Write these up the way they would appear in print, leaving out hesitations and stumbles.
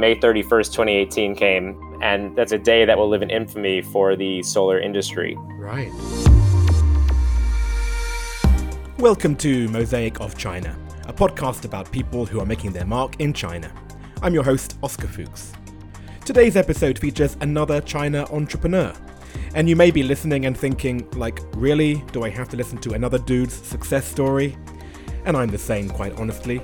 May 31st, 2018 came, and that's a day that will live in infamy for the solar industry. Right. Welcome to Mosaic of China, a podcast about people who are making their mark in China. I'm your host, Oscar Fuchs. Today's episode features another China entrepreneur. And you may be listening and thinking, like, really? Do I have to listen to another dude's success story? And I'm the same, quite honestly.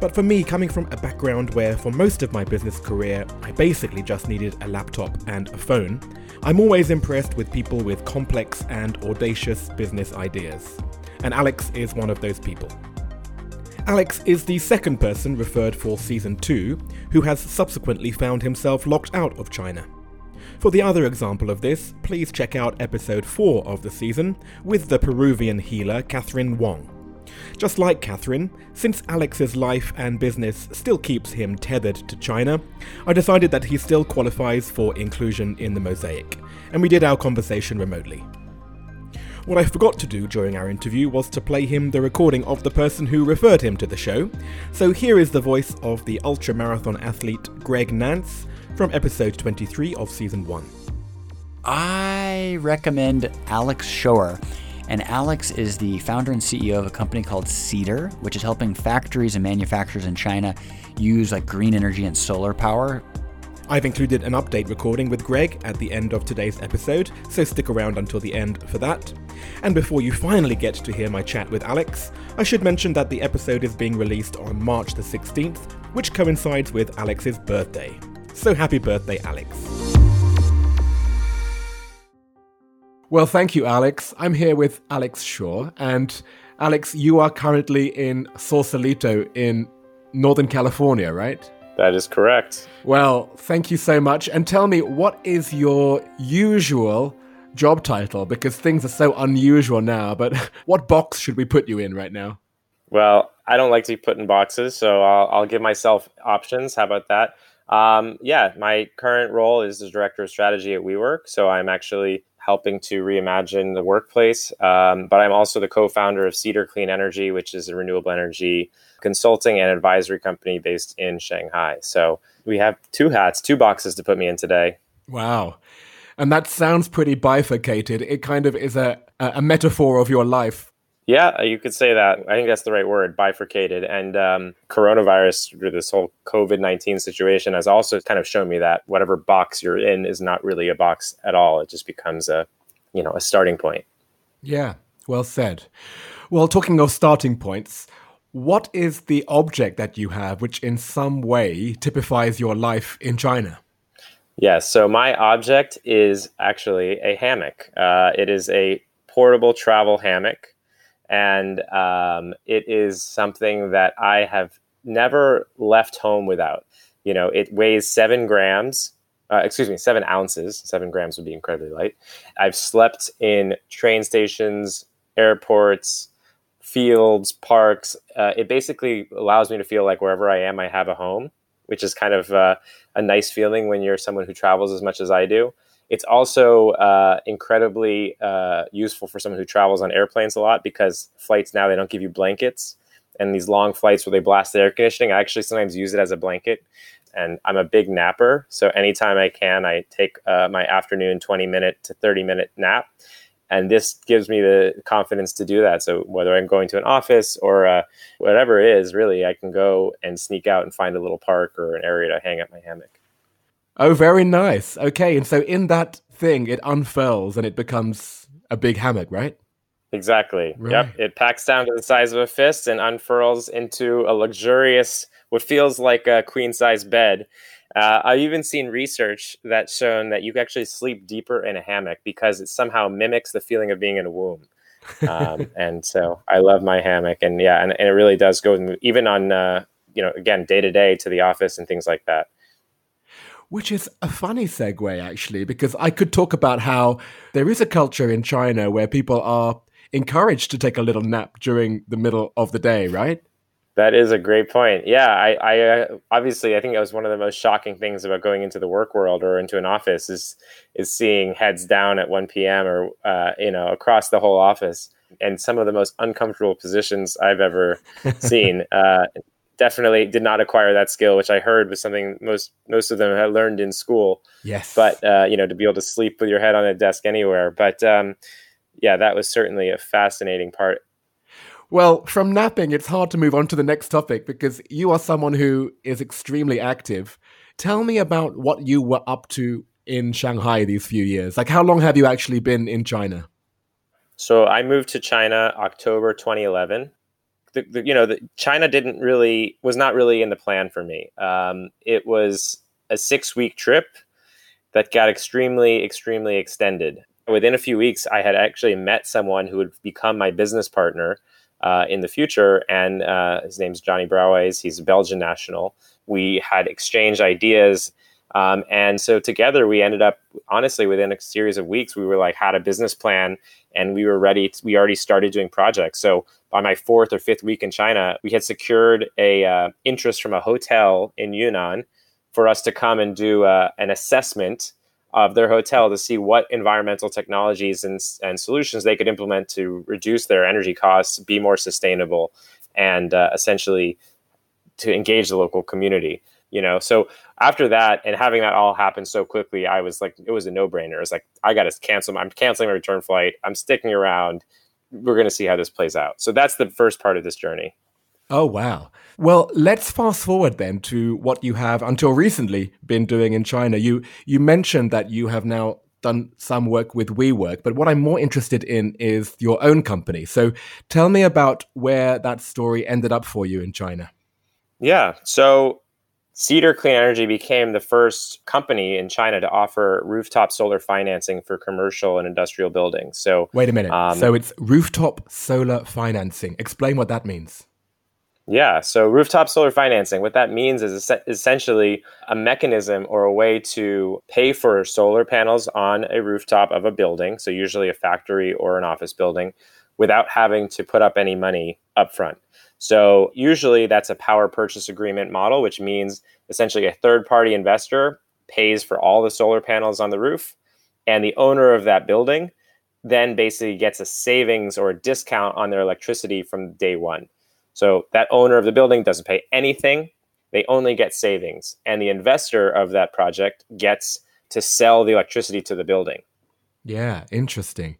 But for me, coming from a background where for most of my business career, I basically just needed a laptop and a phone, I'm always impressed with people with complex and audacious business ideas. And Alex is one of those people. Alex is the second person referred for season 2 who has subsequently found himself locked out of China. For the other example of this, please check out episode 4 of the season with the Peruvian healer Catherine Wong. Just like Catherine, since Alex's life and business still keeps him tethered to China, I decided that he still qualifies for inclusion in the Mosaic, and we did our conversation remotely. What I forgot to do during our interview was to play him the recording of the person who referred him to the show, so here is the voice of the ultramarathon athlete Greg Nance from episode 23 of season 1. I recommend Alex Shaw, and Alex is the founder and CEO of a company called Cedar, which is helping factories and manufacturers in China use like green energy and solar power. I've included an update recording with Greg at the end of today's episode, so stick around until the end for that. And before you finally get to hear my chat with Alex, I should mention that the episode is being released on March the 16th, which coincides with Alex's birthday. So happy birthday, Alex. Well, thank you, Alex. I'm here with Alex Shaw, and Alex, you are currently in Sausalito in Northern California, right? That is correct. Well, thank you so much. And tell me, what is your usual job title? Because things are so unusual now, but what box should we put you in right now? Well, I don't like to be put in boxes, so I'll give myself options. How about that? My current role is the director of strategy at WeWork. So I'm actually helping to reimagine the workplace. But I'm also the co-founder of Cedar Clean Energy, which is a renewable energy consulting and advisory company based in Shanghai. So we have two hats, two boxes to put me in today. Wow. And that sounds pretty bifurcated. It kind of is a metaphor of your life. Yeah, you could say that. I think that's the right word, bifurcated. And coronavirus, this whole COVID-19 situation has also kind of shown me that whatever box you're in is not really a box at all. It just becomes a starting point. Yeah, well said. Well, talking of starting points, what is the object that you have which in some way typifies your life in China? Yeah, so my object is actually a hammock. It is a portable travel hammock. And it is something that I have never left home without. You know, it weighs 7 ounces. 7 grams would be incredibly light. I've slept in train stations, airports, fields, parks. It basically allows me to feel like wherever I am, I have a home, which is kind of a nice feeling when you're someone who travels as much as I do. It's also incredibly useful for someone who travels on airplanes a lot, because flights now, they don't give you blankets. And these long flights where they blast the air conditioning, I actually sometimes use it as a blanket. And I'm a big napper. So anytime I can, I take my afternoon 20-minute to 30-minute nap. And this gives me the confidence to do that. So whether I'm going to an office or whatever it is, really, I can go and sneak out and find a little park or an area to hang up my hammock. Oh, very nice. Okay, and so in that thing, it unfurls and it becomes a big hammock, right? Exactly. Right. Yep. It packs down to the size of a fist and unfurls into a luxurious, what feels like a queen-size bed. I've even seen research that's shown that you can actually sleep deeper in a hammock because it somehow mimics the feeling of being in a womb. And so I love my hammock. And yeah, and it really does go even on, again, day-to-day to the office and things like that. Which is a funny segue, actually, because I could talk about how there is a culture in China where people are encouraged to take a little nap during the middle of the day, right? That is a great point. Yeah, I obviously, I think that was one of the most shocking things about going into the work world or into an office is seeing heads down at 1 p.m. or, across the whole office. And some of the most uncomfortable positions I've ever seen. definitely did not acquire that skill, which I heard was something most of them had learned in school. Yes. But, to be able to sleep with your head on a desk anywhere. But that was certainly a fascinating part. Well, from napping, it's hard to move on to the next topic because you are someone who is extremely active. Tell me about what you were up to in Shanghai these few years. Like, how long have you actually been in China? So I moved to China October 2011. China was not really in the plan for me. It was a 6-week trip that got extremely, extremely extended. Within a few weeks, I had actually met someone who would become my business partner in the future. And his name's Johnny Brauways. He's a Belgian national. We had exchanged ideas. And so together we ended up, honestly, within a series of weeks, we were like, had a business plan and we were ready. We already started doing projects. So by my 4th or 5th week in China, we had secured a interest from a hotel in Yunnan for us to come and do an assessment of their hotel to see what environmental technologies and solutions they could implement to reduce their energy costs, be more sustainable, and essentially to engage the local community. So after that and having that all happen so quickly, I was like, it was a no-brainer. It's like, I got to cancel. I'm canceling my return flight. I'm sticking around. We're going to see how this plays out. So that's the first part of this journey. Oh, wow. Well, let's fast forward then to what you have until recently been doing in China. You mentioned that you have now done some work with WeWork, but what I'm more interested in is your own company. So tell me about where that story ended up for you in China. Yeah. So Cedar Clean Energy became the first company in China to offer rooftop solar financing for commercial and industrial buildings. So wait a minute. So it's rooftop solar financing. Explain what that means. Yeah. So rooftop solar financing, what that means is essentially a mechanism or a way to pay for solar panels on a rooftop of a building. So usually a factory or an office building without having to put up any money up front. So usually that's a power purchase agreement model, which means essentially a third-party investor pays for all the solar panels on the roof, and the owner of that building then basically gets a savings or a discount on their electricity from day one. So that owner of the building doesn't pay anything. They only get savings. And the investor of that project gets to sell the electricity to the building. Yeah, interesting.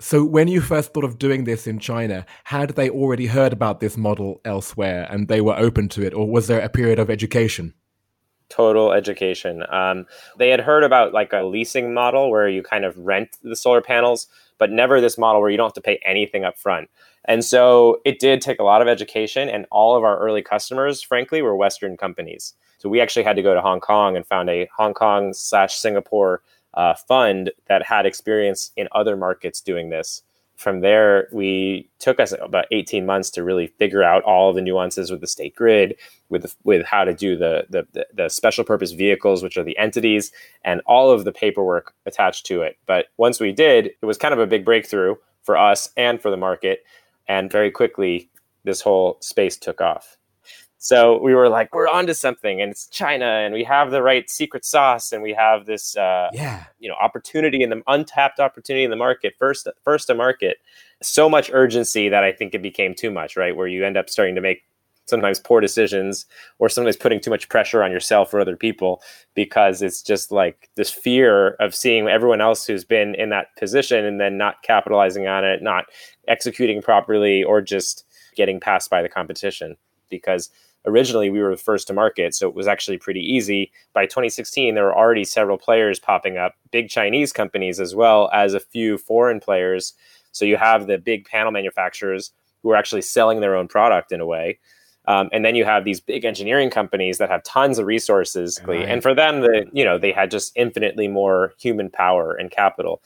So when you first thought of doing this in China, had they already heard about this model elsewhere and they were open to it, or was there a period of education? Total education. They had heard about like a leasing model where you kind of rent the solar panels, but never this model where you don't have to pay anything up front. And so it did take a lot of education, and all of our early customers, frankly, were Western companies. So we actually had to go to Hong Kong and found a Hong Kong/Singapore fund that had experience in other markets doing this. From there, we took us about 18 months to really figure out all of the nuances with the state grid, with how to do the special purpose vehicles, which are the entities, and all of the paperwork attached to it. But once we did, it was kind of a big breakthrough for us and for the market. And very quickly, this whole space took off. So we were like, we're onto something, and it's China, and we have the right secret sauce, and we have this, opportunity and the untapped opportunity in the market, first to market. So much urgency that I think it became too much, right? Where you end up starting to make sometimes poor decisions, or sometimes putting too much pressure on yourself or other people, because it's just like this fear of seeing everyone else who's been in that position and then not capitalizing on it, not executing properly, or just getting passed by the competition. Because originally we were the first to market, so it was actually pretty easy. By 2016, there were already several players popping up, big Chinese companies as well as a few foreign players. So you have the big panel manufacturers who are actually selling their own product in a way. And then you have these big engineering companies that have tons of resources. Right. And for them, they had just infinitely more human power and capital.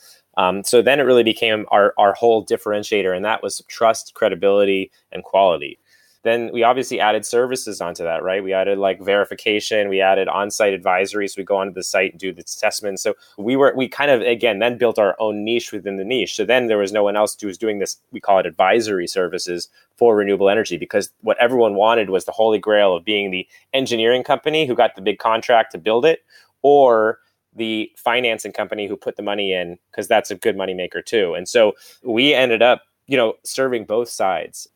So then it really became our whole differentiator, and that was trust, credibility, and quality. Then we obviously added services onto that, right? We added like verification, we added on-site advisory. So we go onto the site and do the assessment. So we built our own niche within the niche. So then there was no one else who was doing this. We call it advisory services for renewable energy, because what everyone wanted was the holy grail of being the engineering company who got the big contract to build it, or the financing company who put the money in, because that's a good moneymaker too. And so we ended up, serving both sides.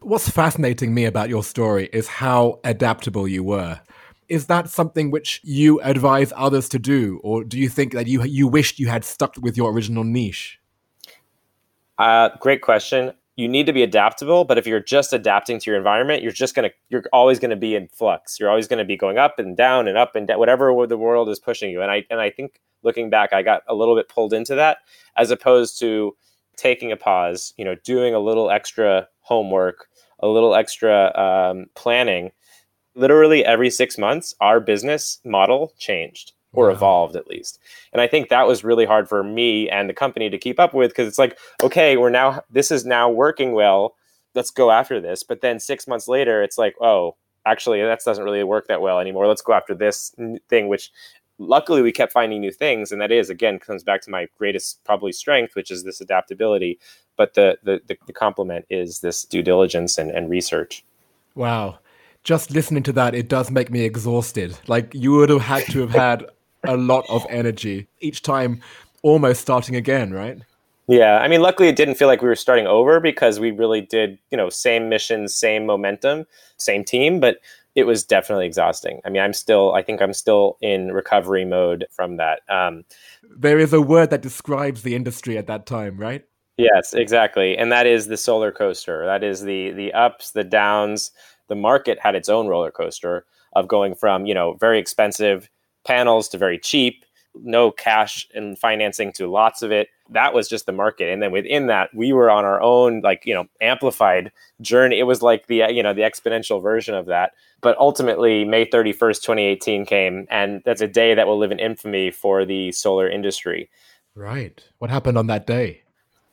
What's fascinating me about your story is how adaptable you were. Is that something which you advise others to do, or do you think that you wished you had stuck with your original niche? Great question. You need to be adaptable, but if you're just adapting to your environment, you're always going to be in flux. You're always going to be going up and down and up and down, whatever the world is pushing you. And I think looking back, I got a little bit pulled into that, as opposed to taking a pause, doing a little extra homework, a little extra planning. Literally every 6 months, our business model changed or evolved, at least. And I think that was really hard for me and the company to keep up with, because it's like, okay, this is now working well. Let's go after this. But then 6 months later, it's like, oh, actually, that doesn't really work that well anymore. Let's go after this thing, which luckily we kept finding new things. And that is, again, comes back to my greatest probably strength, which is this adaptability. But the complement is this due diligence and research. Wow. Just listening to that, it does make me exhausted. Like, you would have had to have had a lot of energy each time, almost starting again, right? Yeah. I mean, luckily it didn't feel like we were starting over, because we really did, same mission, same momentum, same team, but it was definitely exhausting. I mean, I think I'm still in recovery mode from that. There is a word that describes the industry at that time, right? Yes, exactly. And that is the solar coaster. That is the ups, the downs. The market had its own roller coaster of going from, very expensive panels to very cheap, no cash and financing to lots of it. That was just the market. And then within that, we were on our own, amplified journey. It was like the exponential version of that. But ultimately, May 31st, 2018 came, and that's a day that will live in infamy for the solar industry. Right. What happened on that day?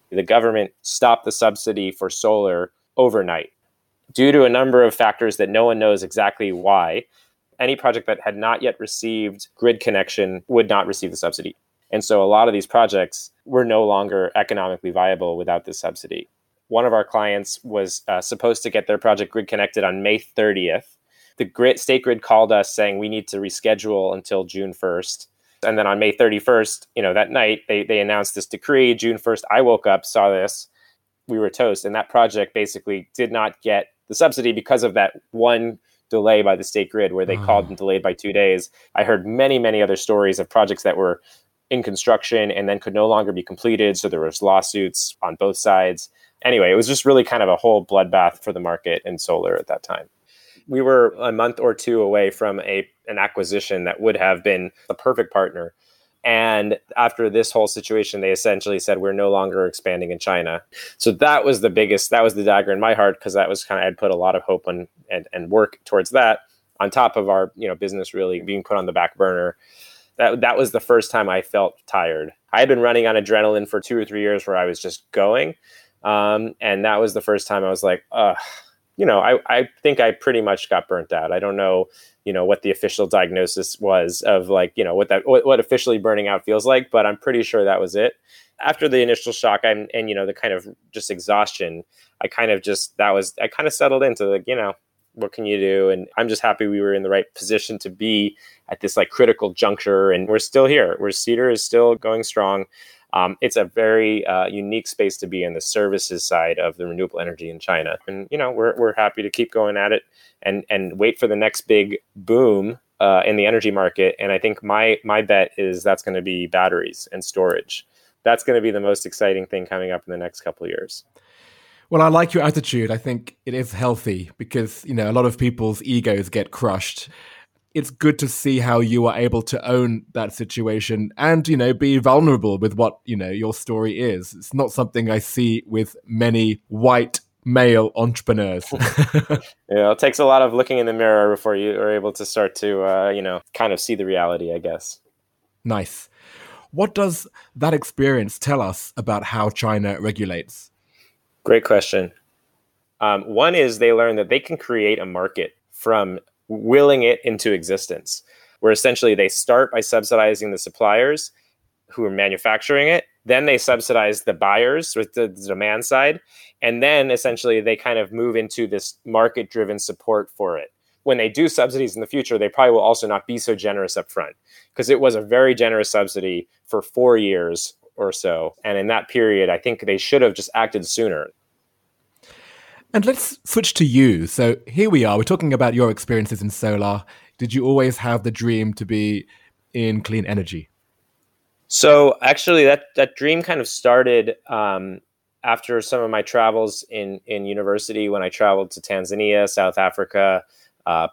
The government stopped the subsidy for solar overnight, due to a number of factors that no one knows exactly why. Any project that had not yet received grid connection would not receive the subsidy. And so a lot of these projects were no longer economically viable without this subsidy. One of our clients was supposed to get their project grid connected on May 30th. State Grid called us saying, we need to reschedule until June 1st. And then on May 31st, that night, they announced this decree, June 1st. I woke up, saw this, we were toast. And that project basically did not get the subsidy because of that one delay by the State Grid, where they called and delayed by 2 days. I heard many, many other stories of projects that were in construction and then could no longer be completed. So there was lawsuits on both sides. Anyway, it was just really kind of a whole bloodbath for the market and solar at that time. We were a month or two away from an acquisition that would have been the perfect partner. And after this whole situation, they essentially said, we're no longer expanding in China. So that was the dagger in my heart, because that was I'd put a lot of hope on and work towards that, on top of our business really being put on the back burner. That was the first time I felt tired. I had been running on adrenaline for 2 or 3 years where I was just going. And that was the first time I was like, I think I pretty much got burnt out. I don't know, what the official diagnosis was of what officially burning out feels like, but I'm pretty sure that was it. After the initial shock the kind of just exhaustion, I kind of settled into what can you do? And I'm just happy we were in the right position to be at this critical juncture. And we're still here. Cedar is still going strong. It's a very unique space to be in, the services side of the renewable energy in China. And, we're happy to keep going at it and wait for the next big boom in the energy market. And I think my bet is that's going to be batteries and storage. That's going to be the most exciting thing coming up in the next couple of years. Well, I like your attitude. I think it is healthy because, a lot of people's egos get crushed. It's good to see how you are able to own that situation and, be vulnerable with what, your story is. It's not something I see with many white male entrepreneurs. It takes a lot of looking in the mirror before you are able to start to, kind of see the reality, I guess. Nice. What does that experience tell us about how China regulates? Great question. One is they learn that they can create a market from willing it into existence, where essentially they start by subsidizing the suppliers who are manufacturing it. Then they subsidize the buyers with the demand side. And then essentially they kind of move into this market-driven support for it. When they do subsidies in the future, they probably will also not be so generous up front, because it was a very generous subsidy for 4 years or so. And in that period, I think they should have just acted sooner. And let's switch to you. So here we are. We're talking about your experiences in solar. Did you always have the dream to be in clean energy? So actually, that dream kind of started after some of my travels in university, when I traveled to Tanzania, South Africa,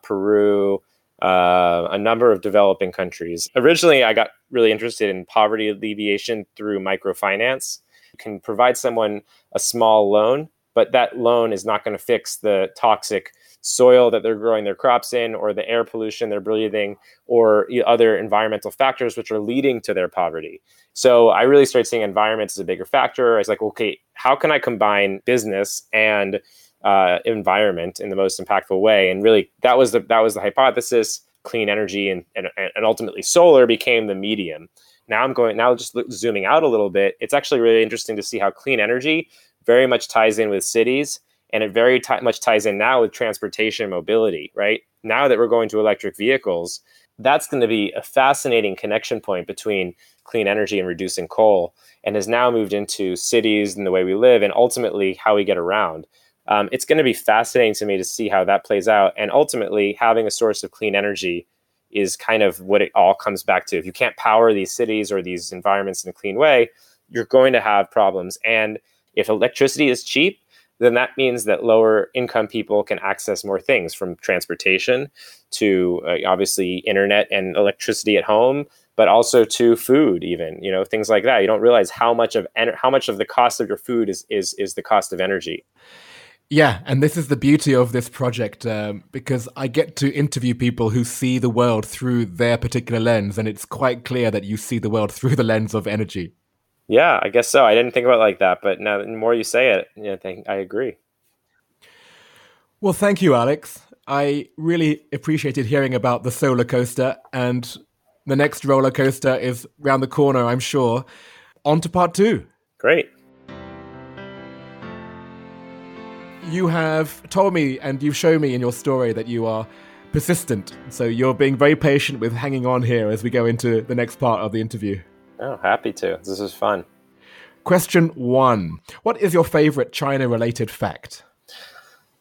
Peru, a number of developing countries. Originally, I got really interested in poverty alleviation through microfinance. You can provide someone a small loan, but that loan is not going to fix the toxic soil that they're growing their crops in, or the air pollution they're breathing, or other environmental factors which are leading to their poverty. So I really started seeing environment as a bigger factor. I was like, okay, how can I combine business and environment in the most impactful way? And really, that was the hypothesis. Clean energy and ultimately solar became the medium. Now just zooming out a little bit, it's actually really interesting to see how clean energy very much ties in with cities, and it very much ties in now with transportation mobility, right? Now that we're going to electric vehicles, that's going to be a fascinating connection point between clean energy and reducing coal, and has now moved into cities and the way we live, and ultimately how we get around. It's going to be fascinating to me to see how that plays out. And ultimately, having a source of clean energy is kind of what it all comes back to. If you can't power these cities or these environments in a clean way, you're going to have problems. And if electricity is cheap, then that means that lower income people can access more things, from transportation to obviously internet and electricity at home, but also to food, even, you know, things like that. You don't realize how much of the cost of your food is the cost of energy. Yeah, and this is the beauty of this project, because I get to interview people who see the world through their particular lens, and it's quite clear that you see the world through the lens of energy. Yeah, I guess so. I didn't think about it like that, but now the more you say it, you know, I agree. Well, thank you, Alex. I really appreciated hearing about the solar coaster, and the next roller coaster is round the corner, I'm sure. On to part two. Great. You have told me, and you've shown me in your story, that you are persistent. So you're being very patient with hanging on here as we go into the next part of the interview. Oh, happy to. This is fun. Question one. What is your favorite China-related fact?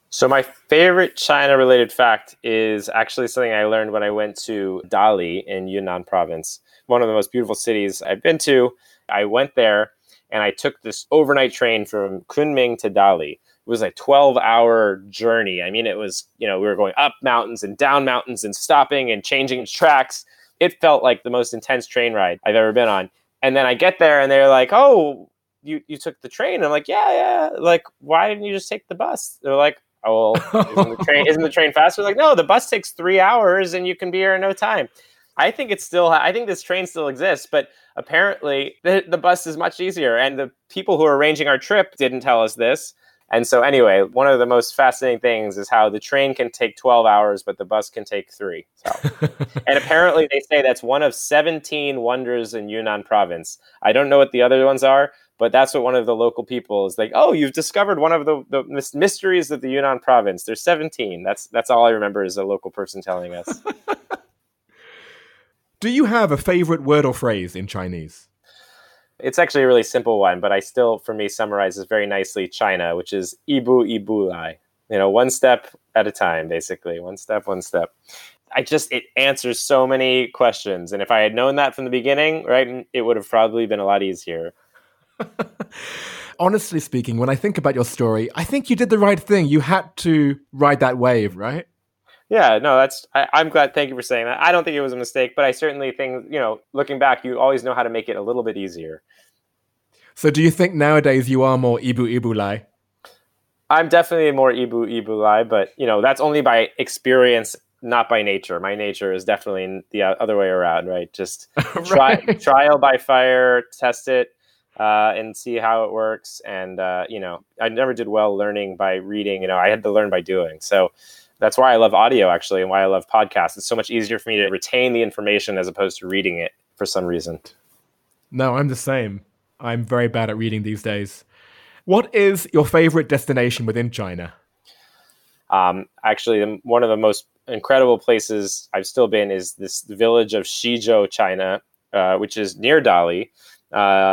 So my favorite China-related fact is actually something I learned when I went to Dali in Yunnan province, one of the most beautiful cities I've been to. I went there and I took this overnight train from Kunming to Dali. It was a 12-hour journey. I mean, it was, you know, we were going up mountains and down mountains and stopping and changing tracks. It felt like the most intense train ride I've ever been on. And then I get there and they're like, oh, you took the train. And I'm like, yeah. Like, why didn't you just take the bus? They're like, oh, well, isn't the train faster? Like, no, the bus takes 3 hours and you can be here in no time. I think this train still exists, but apparently the bus is much easier. And the people who are arranging our trip didn't tell us this. And so anyway, one of the most fascinating things is how the train can take 12 hours, but the bus can take 3. So. And apparently they say that's one of 17 wonders in Yunnan province. I don't know what the other ones are, but that's what one of the local people is like, oh, you've discovered one of the mysteries of the Yunnan province. There's 17. That's all I remember is a local person telling us. Do you have a favorite word or phrase in Chinese? It's actually a really simple one, but I still, for me, summarizes very nicely China, which is ibu ibu lai. You know, one step at a time, basically. One step. It answers so many questions. And if I had known that from the beginning, right, it would have probably been a lot easier. Honestly speaking, when I think about your story, I think you did the right thing. You had to ride that wave, right? Yeah, no, I'm glad. Thank you for saying that. I don't think it was a mistake, but I certainly think, you know, looking back, you always know how to make it a little bit easier. So do you think nowadays you are more ibu ibu lai? I'm definitely more ibu ibu lai, but, you know, that's only by experience, not by nature. My nature is definitely the other way around, right? Just right. Trial by fire, test it and see how it works. And, you know, I never did well learning by reading. You know, I had to learn by doing. So that's why I love audio, actually, and why I love podcasts. It's so much easier for me to retain the information as opposed to reading it for some reason. No, I'm the same. I'm very bad at reading these days. What is your favorite destination within China? Actually, one of the most incredible places I've still been is this village of Xizhou, China, which is near Dali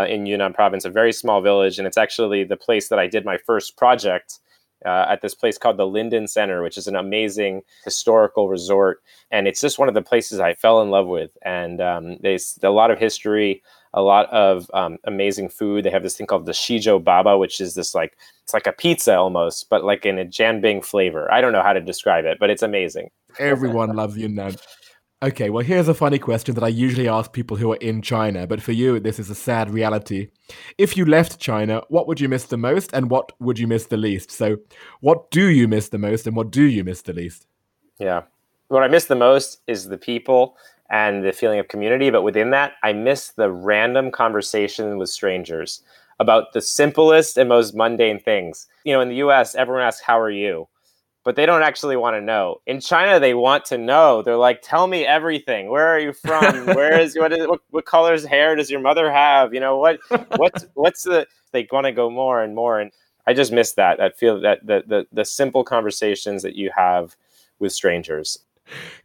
in Yunnan province, a very small village. And it's actually the place that I did my first project at this place called the Linden Center, which is an amazing historical resort. And it's just one of the places I fell in love with. And there's a lot of history, a lot of amazing food. They have this thing called the Xizhou Baba, which is this like, it's like a pizza almost, but like in a Janbing flavor. I don't know how to describe it, but it's amazing. Everyone loves Yunnan. Okay, well, here's a funny question that I usually ask people who are in China, but for you, this is a sad reality. If you left China, what would you miss the most and what would you miss the least? So what do you miss the most and what do you miss the least? Yeah, what I miss the most is the people and the feeling of community. But within that, I miss the random conversation with strangers about the simplest and most mundane things. You know, in the US, everyone asks, how are you? But they don't actually want to know. In China, they want to know. They're like, tell me everything. Where are you from? Where is what color's hair does your mother have? You know, what's the, they want to go more and more. And I just miss that. I feel that the simple conversations that you have with strangers.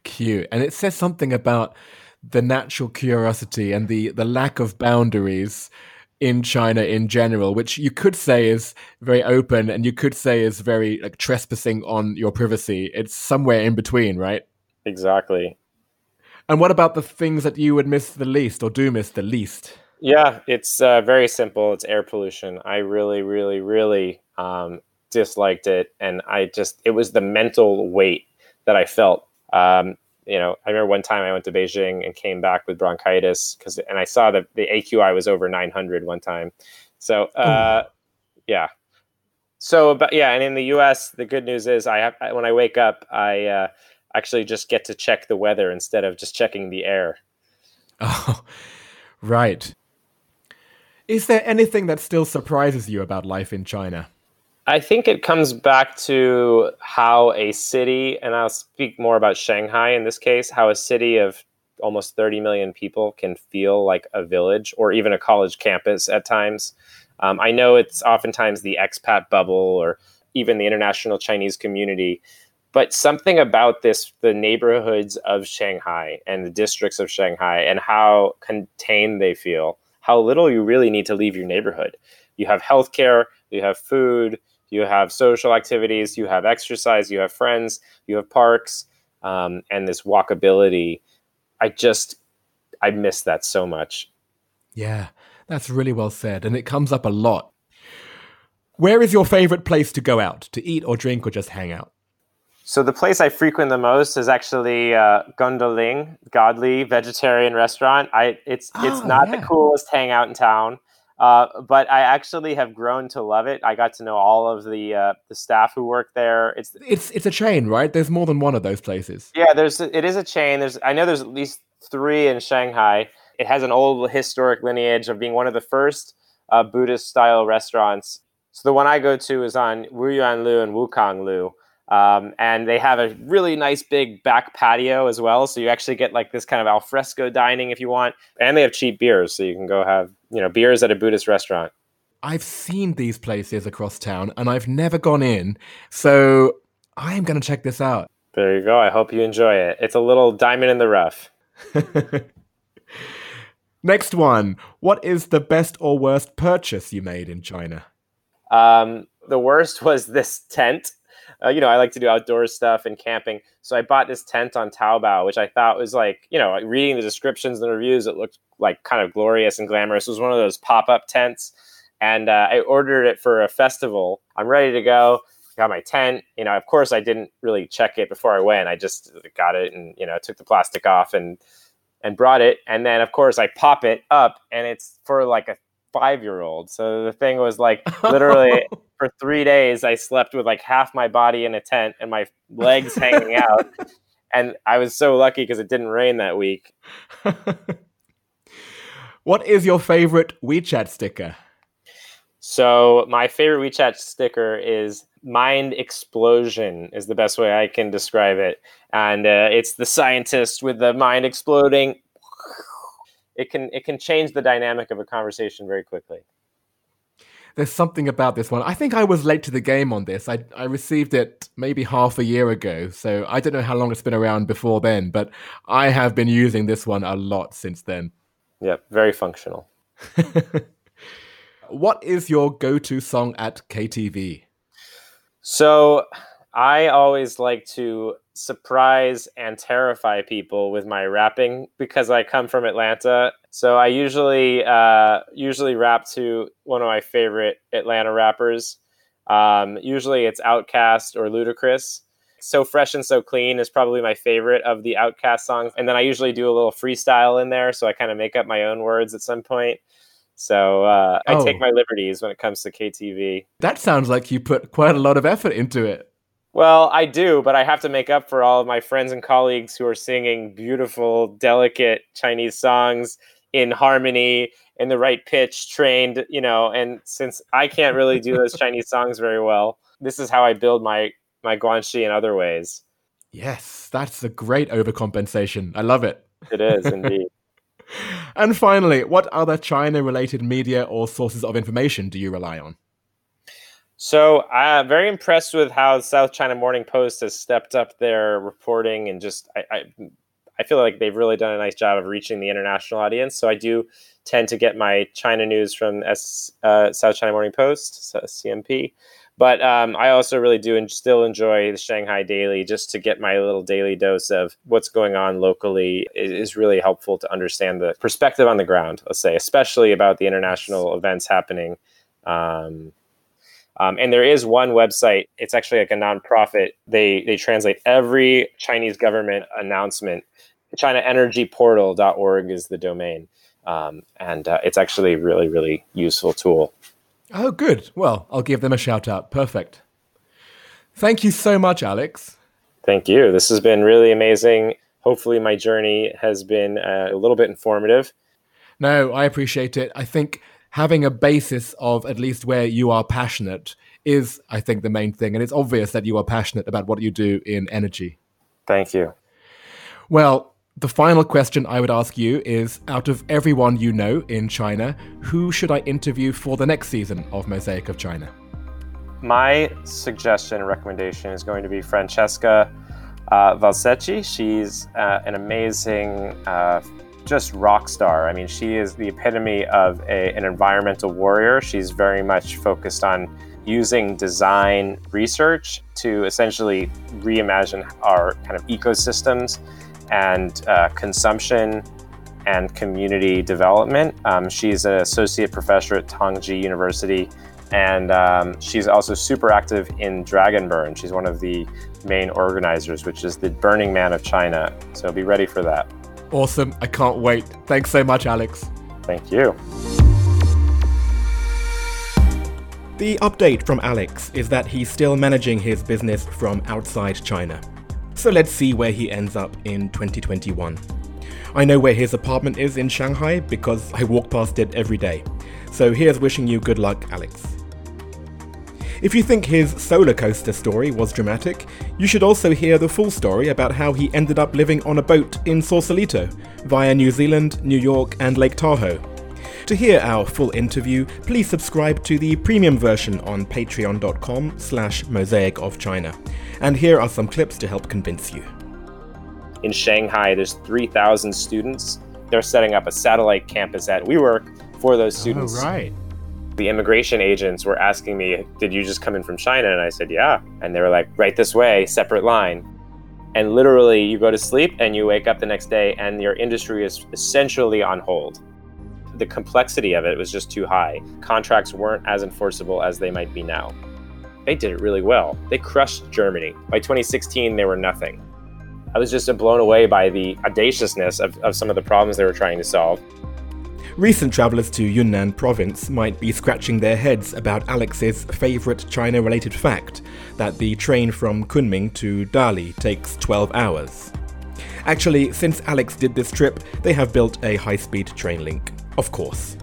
Cute. And it says something about the natural curiosity and the lack of boundaries in China in general, which you could say is very open and you could say is very like trespassing on your privacy. It's somewhere in between, right? Exactly. And what about the things that you would miss the least or do miss the least? Yeah, it's very simple. It's air pollution. I really disliked it. And it was the mental weight that I felt. You know, I remember one time I went to Beijing and came back with bronchitis and I saw that the AQI was over 900 one time. So, yeah. So, but yeah. And in the US, the good news is when I wake up, I actually just get to check the weather instead of just checking the air. Oh, right. Is there anything that still surprises you about life in China? I think it comes back to how a city, and I'll speak more about Shanghai in this case, how a city of almost 30 million people can feel like a village or even a college campus at times. I know it's oftentimes the expat bubble or even the international Chinese community, but something about the neighborhoods of Shanghai and the districts of Shanghai and how contained they feel, how little you really need to leave your neighborhood. You have healthcare, you have food, you have social activities, you have exercise, you have friends, you have parks, and this walkability. I miss that so much. Yeah, that's really well said. And it comes up a lot. Where is your favorite place to go out, to eat or drink or just hang out? So the place I frequent the most is actually Gondoling, godly vegetarian restaurant. It's not the coolest hangout in town. But I actually have grown to love it. I got to know all of the staff who work there. It's a chain, right? There's more than one of those places. Yeah, it is a chain. I know there's at least three in Shanghai. It has an old historic lineage of being one of the first Buddhist-style restaurants. So the one I go to is on Wuyuanlu and Wukonglu. And they have a really nice big back patio as well. So you actually get like this kind of alfresco dining if you want. And they have cheap beers. So you can go have, you know, beers at a Buddhist restaurant. I've seen these places across town and I've never gone in. So I am going to check this out. There you go. I hope you enjoy it. It's a little diamond in the rough. Next one. What is the best or worst purchase you made in China? The worst was this tent. You know, I like to do outdoor stuff and camping. So I bought this tent on Taobao, which I thought was like, you know, reading the descriptions and the reviews, it looked like kind of glorious and glamorous. It was one of those pop-up tents. And I ordered it for a festival. I'm ready to go. Got my tent. You know, of course, I didn't really check it before I went. I just got it and, you know, took the plastic off and brought it. And then, of course, I pop it up and it's for like a 5-year-old. So the thing was like literally... For 3 days, I slept with like half my body in a tent and my legs hanging out. And I was so lucky because it didn't rain that week. What is your favorite WeChat sticker? So my favorite WeChat sticker is Mind Explosion is the best way I can describe it. And it's the scientist with the mind exploding. It can change the dynamic of a conversation very quickly. There's something about this one. I think I was late to the game on this. I received it maybe half a year ago, so I don't know how long it's been around before then, but I have been using this one a lot since then. Yeah, very functional. What is your go-to song at KTV? So I always like to surprise and terrify people with my rapping because I come from Atlanta. So I usually rap to one of my favorite Atlanta rappers. Usually it's Outkast or Ludacris. So Fresh and So Clean is probably my favorite of the Outkast songs. And then I usually do a little freestyle in there. So I kind of make up my own words at some point. So I take my liberties when it comes to KTV. That sounds like you put quite a lot of effort into it. Well, I do, but I have to make up for all of my friends and colleagues who are singing beautiful, delicate Chinese songs in harmony, in the right pitch, trained, you know, and since I can't really do those Chinese songs very well, this is how I build my guanxi in other ways. Yes, that's a great overcompensation. I love it. It is indeed. And finally, what other China-related media or sources of information do you rely on? So I'm very impressed with how South China Morning Post has stepped up their reporting, and just I feel like they've really done a nice job of reaching the international audience. So I do tend to get my China news from South China Morning Post, so CMP. But I also really do still enjoy the Shanghai Daily, just to get my little daily dose of what's going on locally. It is really helpful to understand the perspective on the ground, let's say, especially about the international events happening. And there is one website, it's actually like a nonprofit. They translate every Chinese government announcement. ChinaEnergyPortal.org is the domain. And it's actually a really, really useful tool. Oh, good. Well, I'll give them a shout out. Perfect. Thank you so much, Alex. Thank you. This has been really amazing. Hopefully my journey has been a little bit informative. No, I appreciate it. I think having a basis of at least where you are passionate is, I think, the main thing. And it's obvious that you are passionate about what you do in energy. Thank you. Well, the final question I would ask you is, out of everyone you know in China, who should I interview for the next season of Mosaic of China? My suggestion and recommendation is going to be Francesca Valsecchi. She's an amazing, just rock star. I mean, she is the epitome of an environmental warrior. She's very much focused on using design research to essentially reimagine our kind of ecosystems and consumption and community development. She's an associate professor at Tongji University, and she's also super active in Dragon Burn. She's one of the main organizers, which is the Burning Man of China. So be ready for that. Awesome. I can't wait. Thanks so much, Alex. Thank you. The update from Alex is that he's still managing his business from outside China. So let's see where he ends up in 2021. I know where his apartment is in Shanghai because I walk past it every day. So here's wishing you good luck, Alex. If you think his solar coaster story was dramatic, you should also hear the full story about how he ended up living on a boat in Sausalito via New Zealand, New York, and Lake Tahoe. To hear our full interview, please subscribe to the premium version on patreon.com/mosaicofchina. And here are some clips to help convince you. In Shanghai, there's 3,000 students. They're setting up a satellite campus at WeWork for those students. Oh, right. The immigration agents were asking me, did you just come in from China? And I said, yeah. And they were like, right this way, separate line. And literally you go to sleep and you wake up the next day and your industry is essentially on hold. The complexity of it was just too high. Contracts weren't as enforceable as they might be now. They did it really well. They crushed Germany. By 2016, they were nothing. I was just blown away by the audaciousness of some of the problems they were trying to solve. Recent travelers to Yunnan province might be scratching their heads about Alex's favorite China-related fact, that the train from Kunming to Dali takes 12 hours. Actually, since Alex did this trip, they have built a high-speed train link, of course.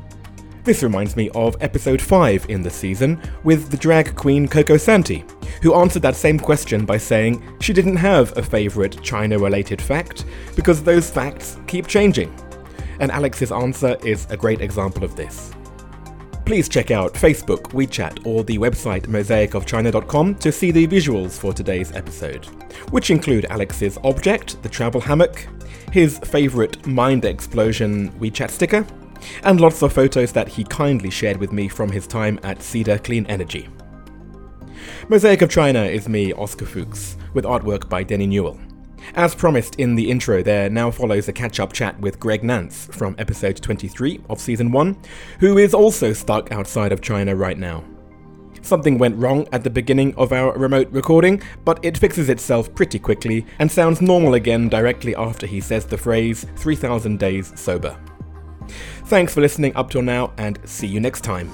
This reminds me of episode 5 in the season with the drag queen Coco Santi, who answered that same question by saying she didn't have a favorite China-related fact because those facts keep changing. And Alex's answer is a great example of this. Please check out Facebook, WeChat, or the website mosaicofchina.com to see the visuals for today's episode, which include Alex's object, the travel hammock, his favourite Mind Explosion WeChat sticker, and lots of photos that he kindly shared with me from his time at Cedar Clean Energy. Mosaic of China is me, Oscar Fuchs, with artwork by Denny Newell. As promised in the intro, there now follows a catch-up chat with Greg Nance from episode 23 of season 1, who is also stuck outside of China right now. Something went wrong at the beginning of our remote recording, but it fixes itself pretty quickly and sounds normal again directly after he says the phrase 3,000 days sober. Thanks for listening up till now, and see you next time.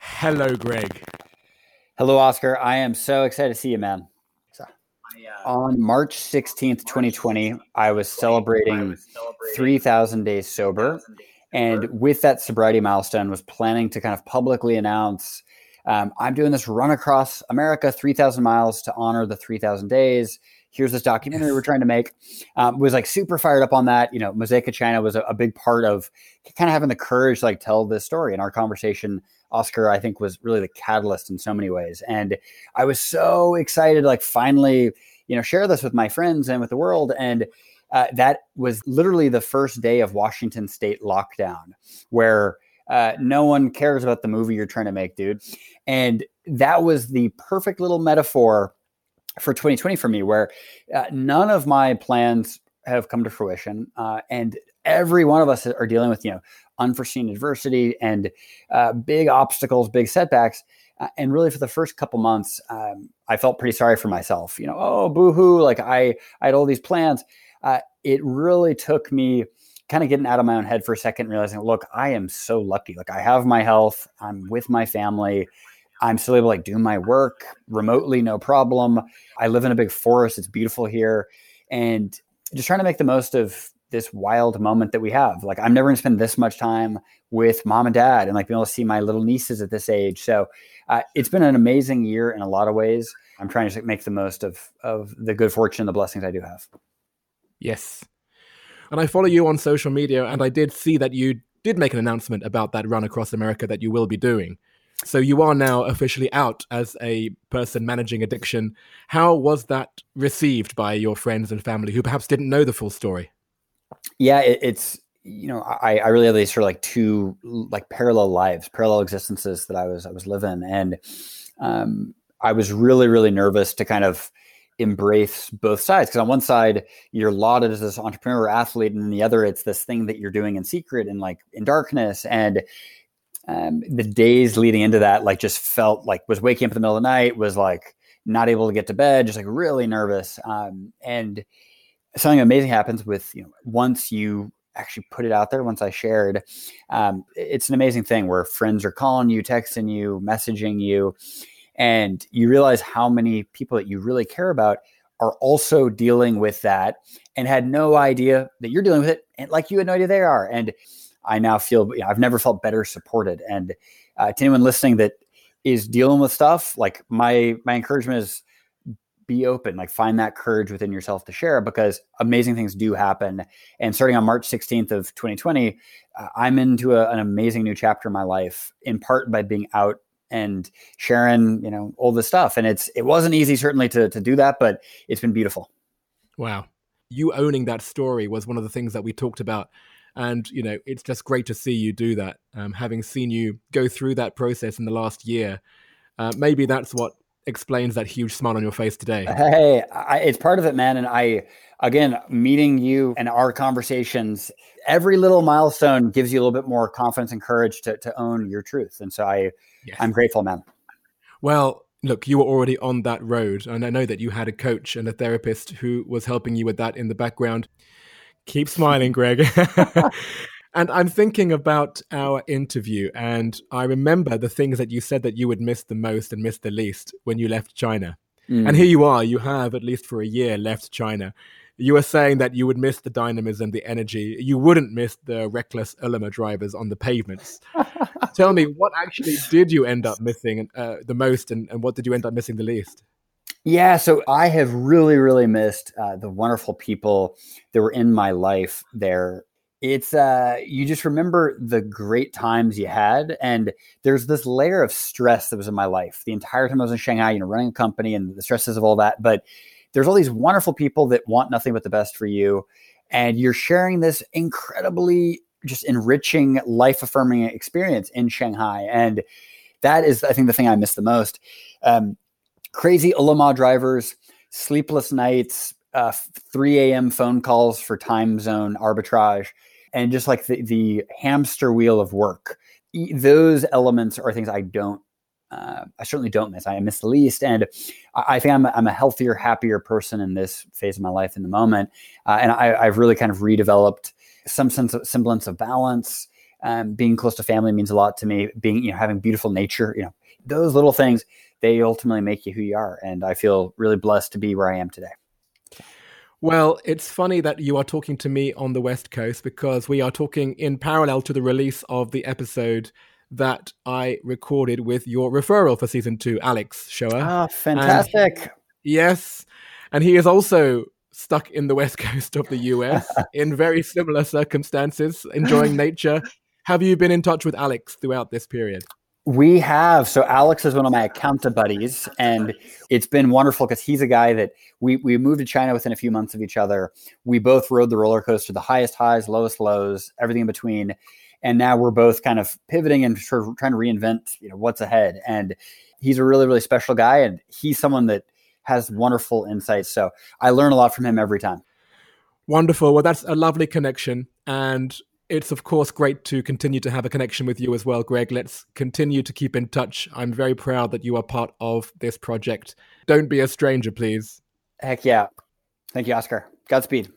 Hello, Greg. Hello, Oscar. I am so excited to see you, man. On March 16th, 2020, I was celebrating 3,000 days sober. And with that sobriety milestone, was planning to kind of publicly announce, I'm doing this run across America, 3,000 miles to honor the 3,000 days. Here's this documentary we're trying to make. Was like super fired up on that. You know, Mosaic of China was a big part of kind of having the courage to like tell this story. And our conversation, Oscar, I think was really the catalyst in so many ways. And I was so excited to like finally, you know, share this with my friends and with the world. And that was literally the first day of Washington state lockdown where no one cares about the movie you're trying to make, dude. And that was the perfect little metaphor for 2020 for me, where none of my plans have come to fruition. And every one of us are dealing with, you know, unforeseen adversity and big obstacles, big setbacks. And really for the first couple months, I felt pretty sorry for myself, you know, oh, boo-hoo, like I had all these plans. It really took me kind of getting out of my own head for a second, realizing, look, I am so lucky. Like I have my health, I'm with my family. I'm still able to like do my work remotely, no problem. I live in a big forest. It's beautiful here. And just trying to make the most of this wild moment that we have. Like I'm never going to spend this much time with mom and dad and like being able to see my little nieces at this age. So it's been an amazing year in a lot of ways. I'm trying to make the most of the good fortune, the blessings I do have. Yes. And I follow you on social media, and I did see that you did make an announcement about that run across America that you will be doing. So you are now officially out as a person managing addiction. How was that received by your friends and family who perhaps didn't know the full story? Yeah, it's, you know, I really have these sort of like two like parallel lives, parallel existences that I was living. And I was really, really nervous to kind of embrace both sides, because on one side you're lauded as this entrepreneur athlete, and on the other it's this thing that you're doing in secret and like in darkness. And the days leading into that, like just felt like was waking up in the middle of the night, was like not able to get to bed, just like really nervous. And something amazing happens with, you know, once you actually put it out there, once I shared, it's an amazing thing where friends are calling you, texting you, messaging you. And you realize how many people that you really care about are also dealing with that and had no idea that you're dealing with it. And like you had no idea they are. And I now feel, you know, I've never felt better supported. And to anyone listening that is dealing with stuff, like my encouragement is be open, like find that courage within yourself to share, because amazing things do happen. And starting on March 16th of 2020, I'm into an amazing new chapter in my life, in part by being out and sharing, you know, all this stuff. And it wasn't easy, certainly, to do that, but it's been beautiful. Wow. You owning that story was one of the things that we talked about. And, you know, it's just great to see you do that. Having seen you go through that process in the last year, maybe that's what explains that huge smile on your face today. Hey, it's part of it, man. And again, meeting you and our conversations, every little milestone gives you a little bit more confidence and courage to own your truth. And so yes. I'm grateful, man. Well, look, you were already on that road. And I know that you had a coach and a therapist who was helping you with that in the background. Keep smiling, Greg. And I'm thinking about our interview, and I remember the things that you said that you would miss the most and miss the least when you left China. Mm. And here you are, you have at least for a year left China. You were saying that you would miss the dynamism, the energy. You wouldn't miss the reckless Ulema drivers on the pavements. Tell me, what actually did you end up missing the most, and what did you end up missing the least? Yeah, so I have really, really missed the wonderful people that were in my life there. It's you just remember the great times you had, and there's this layer of stress that was in my life the entire time I was in Shanghai, you know, running a company and the stresses of all that. But There's all these wonderful people that want nothing but the best for you. And you're sharing this incredibly just enriching, life-affirming experience in Shanghai. And that is, I think, the thing I miss the most. Crazy Ulama drivers, sleepless nights, 3 a.m. phone calls for time zone arbitrage, and just like the hamster wheel of work. Those elements are things I certainly don't miss. I miss the least. And I think I'm a healthier, happier person in this phase of my life in the moment. And I've really kind of redeveloped some semblance of balance. Being close to family means a lot to me. Being, having beautiful nature, those little things, they ultimately make you who you are. And I feel really blessed to be where I am today. Well, it's funny that you are talking to me on the West Coast, because we are talking in parallel to the release of the episode that I recorded with your referral for season 2, Alex Shaw. Ah, fantastic. And, yes. And he is also stuck in the West Coast of the US in very similar circumstances, enjoying nature. Have you been in touch with Alex throughout this period? We have. So Alex is one of my accountant buddies, and it's been wonderful because he's a guy that we moved to China within a few months of each other. We both rode the roller coaster, the highest highs, lowest lows, everything in between. And now we're both kind of pivoting and sort of trying to reinvent, what's ahead. And he's a really, really special guy. And he's someone that has wonderful insights. So I learn a lot from him every time. Wonderful. Well, that's a lovely connection. And it's, of course, great to continue to have a connection with you as well, Greg. Let's continue to keep in touch. I'm very proud that you are part of this project. Don't be a stranger, please. Heck yeah. Thank you, Oscar. Godspeed.